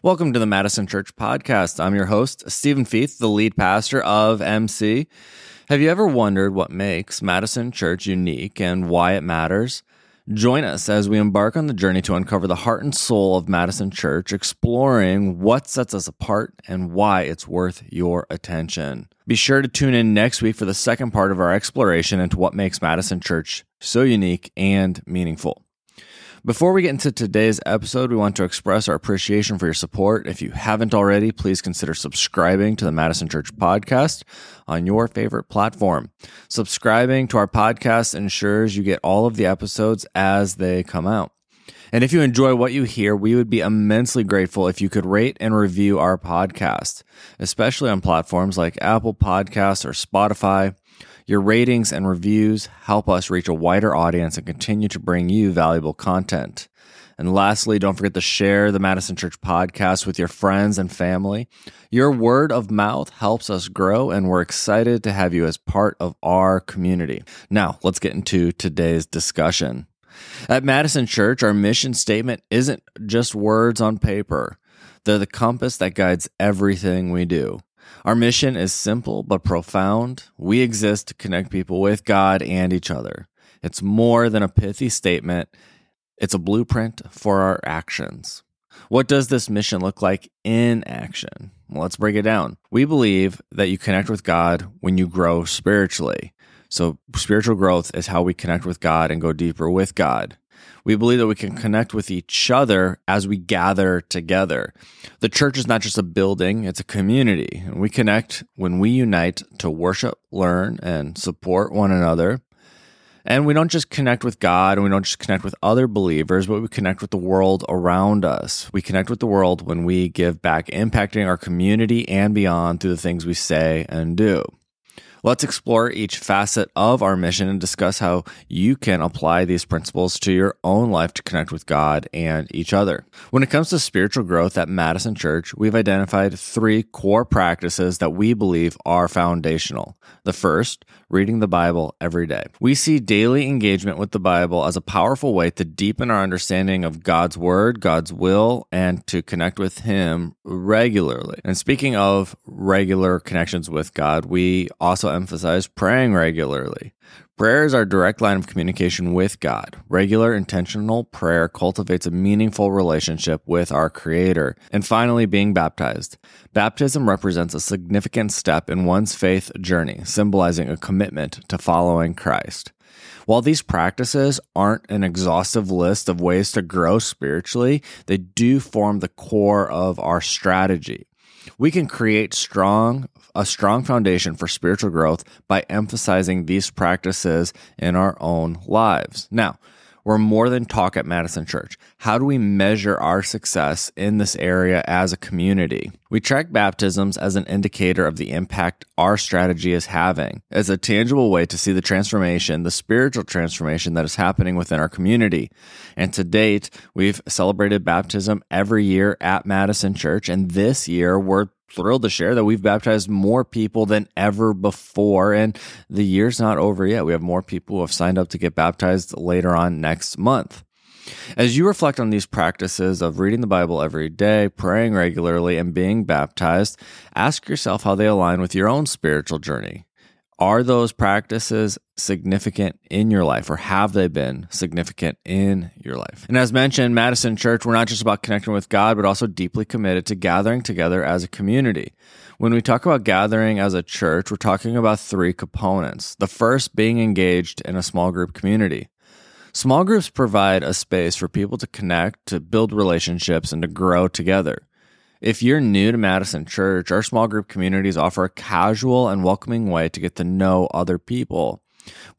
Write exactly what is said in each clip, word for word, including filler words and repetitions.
Welcome to the Madison Church Podcast. I'm your host, Stephen Feith, the lead pastor of M C. Have you ever wondered what makes Madison Church unique and why it matters? Join us as we embark on the journey to uncover the heart and soul of Madison Church, exploring what sets us apart and why it's worth your attention. Be sure to tune in next week for the second part of our exploration into what makes Madison Church so unique and meaningful. Before we get into today's episode, we want to express our appreciation for your support. If you haven't already, please consider subscribing to the Madison Church Podcast on your favorite platform. Subscribing to our podcast ensures you get all of the episodes as they come out. And if you enjoy what you hear, we would be immensely grateful if you could rate and review our podcast, especially on platforms like Apple Podcasts or Spotify. Your ratings and reviews help us reach a wider audience and continue to bring you valuable content. And lastly, don't forget to share the Madison Church Podcast with your friends and family. Your word of mouth helps us grow, and we're excited to have you as part of our community. Now, let's get into today's discussion. At Madison Church, our mission statement isn't just words on paper. They're the compass that guides everything we do. Our mission is simple but profound. We exist to connect people with God and each other. It's more than a pithy statement. It's a blueprint for our actions. What does this mission look like in action? Well, let's break it down. We believe that you connect with God when you grow spiritually. So spiritual growth is how we connect with God and go deeper with God. We believe that we can connect with each other as we gather together. The church is not just a building, it's a community. And we connect when we unite to worship, learn, and support one another. And we don't just connect with God, and we don't just connect with other believers, but we connect with the world around us. We connect with the world when we give back, impacting our community and beyond through the things we say and do. Let's explore each facet of our mission and discuss how you can apply these principles to your own life to connect with God and each other. When it comes to spiritual growth at Madison Church, we've identified three core practices that we believe are foundational. The first, reading the Bible every day. We see daily engagement with the Bible as a powerful way to deepen our understanding of God's Word, God's will, and to connect with Him regularly. And speaking of regular connections with God, we also emphasize praying regularly. Prayer is our direct line of communication with God. Regular, intentional prayer cultivates a meaningful relationship with our Creator. And finally, being baptized. Baptism represents a significant step in one's faith journey, symbolizing a commitment to following Christ. While these practices aren't an exhaustive list of ways to grow spiritually, they do form the core of our strategy. We can create strong a strong foundation for spiritual growth by emphasizing these practices in our own lives. Now, we're more than talk at Madison Church. How do we measure our success in this area as a community? We track baptisms as an indicator of the impact our strategy is having, as a tangible way to see the transformation, the spiritual transformation that is happening within our community. And to date, we've celebrated baptism every year at Madison Church, and this year we're thrilled to share that we've baptized more people than ever before, and the year's not over yet. We have more people who have signed up to get baptized later on next month. As you reflect on these practices of reading the Bible every day, praying regularly, and being baptized, ask yourself how they align with your own spiritual journey. Are those practices significant in your life, or have they been significant in your life? And as mentioned, Madison Church, we're not just about connecting with God, but also deeply committed to gathering together as a community. When we talk about gathering as a church, we're talking about three components. The first being engaged in a small group community. Small groups provide a space for people to connect, to build relationships, and to grow together. If you're new to Madison Church, our small group communities offer a casual and welcoming way to get to know other people.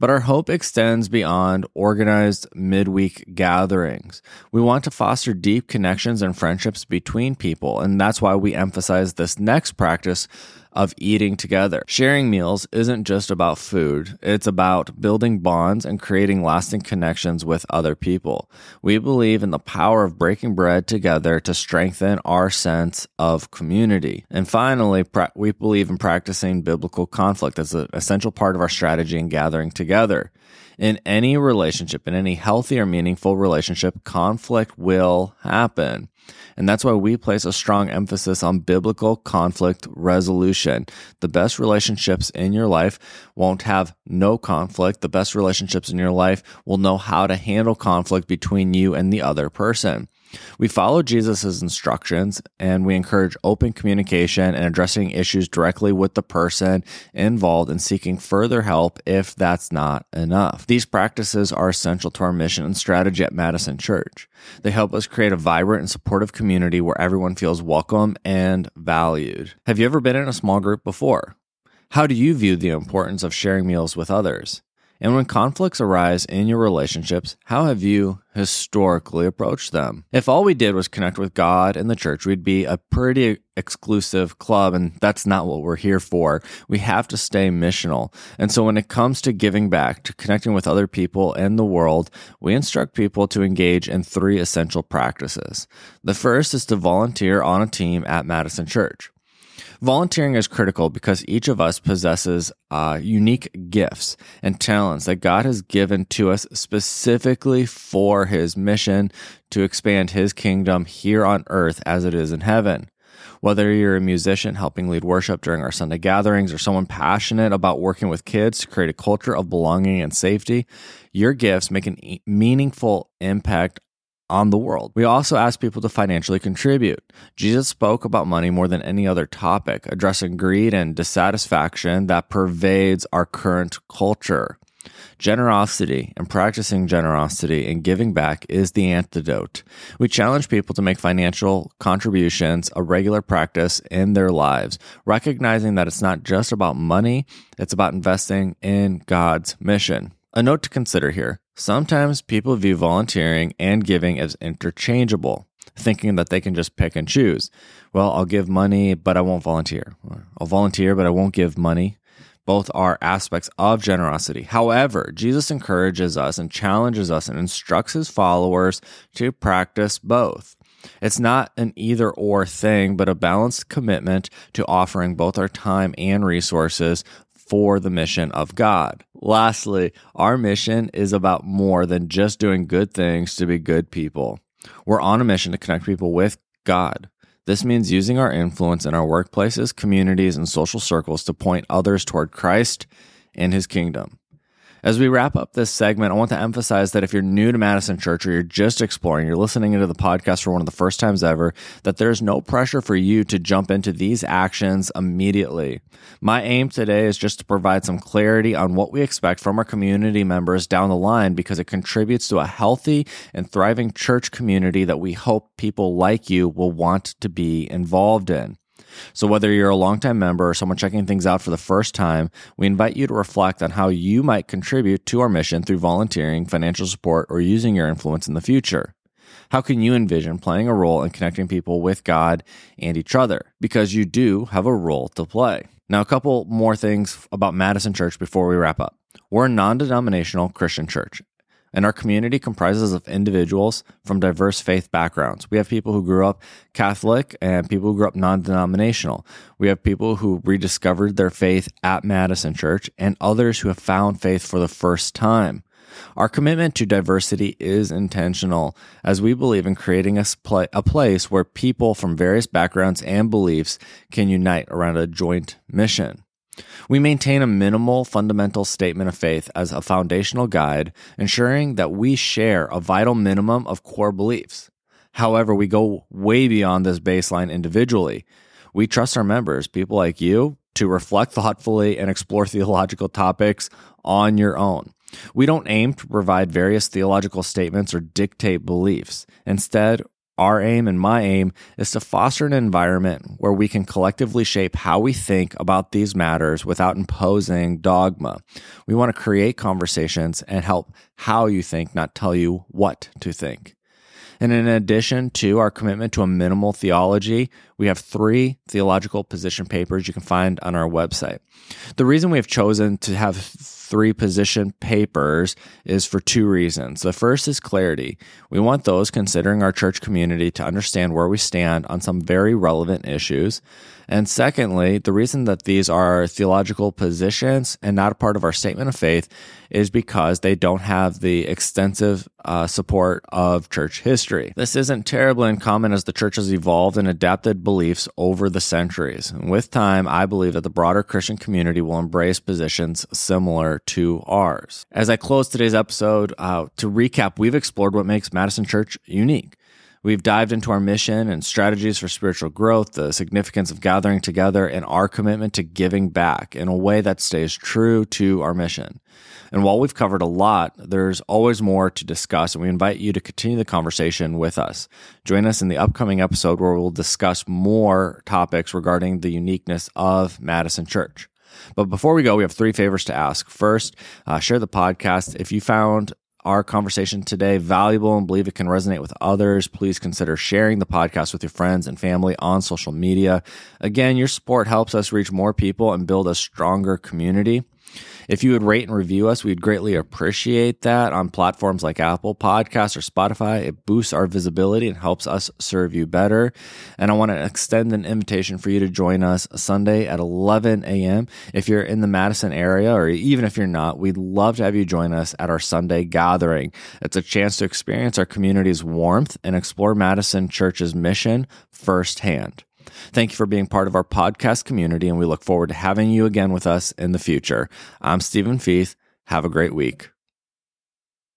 But our hope extends beyond organized midweek gatherings. We want to foster deep connections and friendships between people, and that's why we emphasize this next practice of eating together. Sharing meals isn't just about food. It's about building bonds and creating lasting connections with other people. We believe in the power of breaking bread together to strengthen our sense of community. And finally, we believe in practicing biblical conflict as an essential part of our strategy in gathering together. In any relationship, in any healthy or meaningful relationship, conflict will happen. And that's why we place a strong emphasis on biblical conflict resolution. The best relationships in your life won't have no conflict. The best relationships in your life will know how to handle conflict between you and the other person. We follow Jesus' instructions, and we encourage open communication and addressing issues directly with the person involved and seeking further help if that's not enough. These practices are essential to our mission and strategy at Madison Church. They help us create a vibrant and supportive community where everyone feels welcome and valued. Have you ever been in a small group before? How do you view the importance of sharing meals with others? And when conflicts arise in your relationships, how have you historically approached them? If all we did was connect with God and the church, we'd be a pretty exclusive club, and that's not what we're here for. We have to stay missional. And so when it comes to giving back, to connecting with other people and the world, we instruct people to engage in three essential practices. The first is to volunteer on a team at Madison Church. Volunteering is critical because each of us possesses uh, unique gifts and talents that God has given to us specifically for His mission to expand His kingdom here on earth as it is in heaven. Whether you're a musician helping lead worship during our Sunday gatherings or someone passionate about working with kids to create a culture of belonging and safety, your gifts make a meaningful impact on the world. We also ask people to financially contribute. Jesus spoke about money more than any other topic, addressing greed and dissatisfaction that pervades our current culture. Generosity and practicing generosity and giving back is the antidote. We challenge people to make financial contributions a regular practice in their lives, recognizing that it's not just about money, it's about investing in God's mission. A note to consider here. Sometimes people view volunteering and giving as interchangeable, thinking that they can just pick and choose. Well, I'll give money, but I won't volunteer. Or, I'll volunteer, but I won't give money. Both are aspects of generosity. However, Jesus encourages us and challenges us and instructs His followers to practice both. It's not an either-or thing, but a balanced commitment to offering both our time and resources for the mission of God. Lastly, our mission is about more than just doing good things to be good people. We're on a mission to connect people with God. This means using our influence in our workplaces, communities, and social circles to point others toward Christ and His kingdom. As we wrap up this segment, I want to emphasize that if you're new to Madison Church or you're just exploring, you're listening into the podcast for one of the first times ever, that there's no pressure for you to jump into these actions immediately. My aim today is just to provide some clarity on what we expect from our community members down the line because it contributes to a healthy and thriving church community that we hope people like you will want to be involved in. So whether you're a longtime member or someone checking things out for the first time, we invite you to reflect on how you might contribute to our mission through volunteering, financial support, or using your influence in the future. How can you envision playing a role in connecting people with God and each other? Because you do have a role to play. Now, a couple more things about Madison Church before we wrap up. We're a non-denominational Christian church, and our community comprises of individuals from diverse faith backgrounds. We have people who grew up Catholic and people who grew up non-denominational. We have people who rediscovered their faith at Madison Church and others who have found faith for the first time. Our commitment to diversity is intentional, as we believe in creating a, pl- a place where people from various backgrounds and beliefs can unite around a joint mission. We maintain a minimal fundamental statement of faith as a foundational guide, ensuring that we share a vital minimum of core beliefs. However, we go way beyond this baseline individually. We trust our members, people like you, to reflect thoughtfully and explore theological topics on your own. We don't aim to provide various theological statements or dictate beliefs. Instead, our aim and my aim is to foster an environment where we can collectively shape how we think about these matters without imposing dogma. We want to create conversations and help how you think, not tell you what to think. And in addition to our commitment to a minimal theology, we have three theological position papers you can find on our website. The reason we have chosen to have three position papers is for two reasons. The first is clarity. We want those considering our church community to understand where we stand on some very relevant issues. And secondly, the reason that these are theological positions and not a part of our statement of faith is because they don't have the extensive uh, support of church history. This isn't terribly uncommon as the church has evolved and adapted beliefs over the centuries. And with time, I believe that the broader Christian community will embrace positions similar to ours. As I close today's episode, uh, to recap, we've explored what makes Madison Church unique. We've dived into our mission and strategies for spiritual growth, the significance of gathering together, and our commitment to giving back in a way that stays true to our mission. And while we've covered a lot, there's always more to discuss, and we invite you to continue the conversation with us. Join us in the upcoming episode where we'll discuss more topics regarding the uniqueness of Madison Church. But before we go, we have three favors to ask. First, uh, share the podcast. If you found our conversation today valuable and believe it can resonate with others, please consider sharing the podcast with your friends and family on social media. Again, your support helps us reach more people and build a stronger community. If you would rate and review us, we'd greatly appreciate that on platforms like Apple Podcasts or Spotify. It boosts our visibility and helps us serve you better. And I want to extend an invitation for you to join us Sunday at eleven a.m. If you're in the Madison area, or even if you're not, we'd love to have you join us at our Sunday gathering. It's a chance to experience our community's warmth and explore Madison Church's mission firsthand. Thank you for being part of our podcast community, and we look forward to having you again with us in the future. I'm Stephen Feith. Have a great week.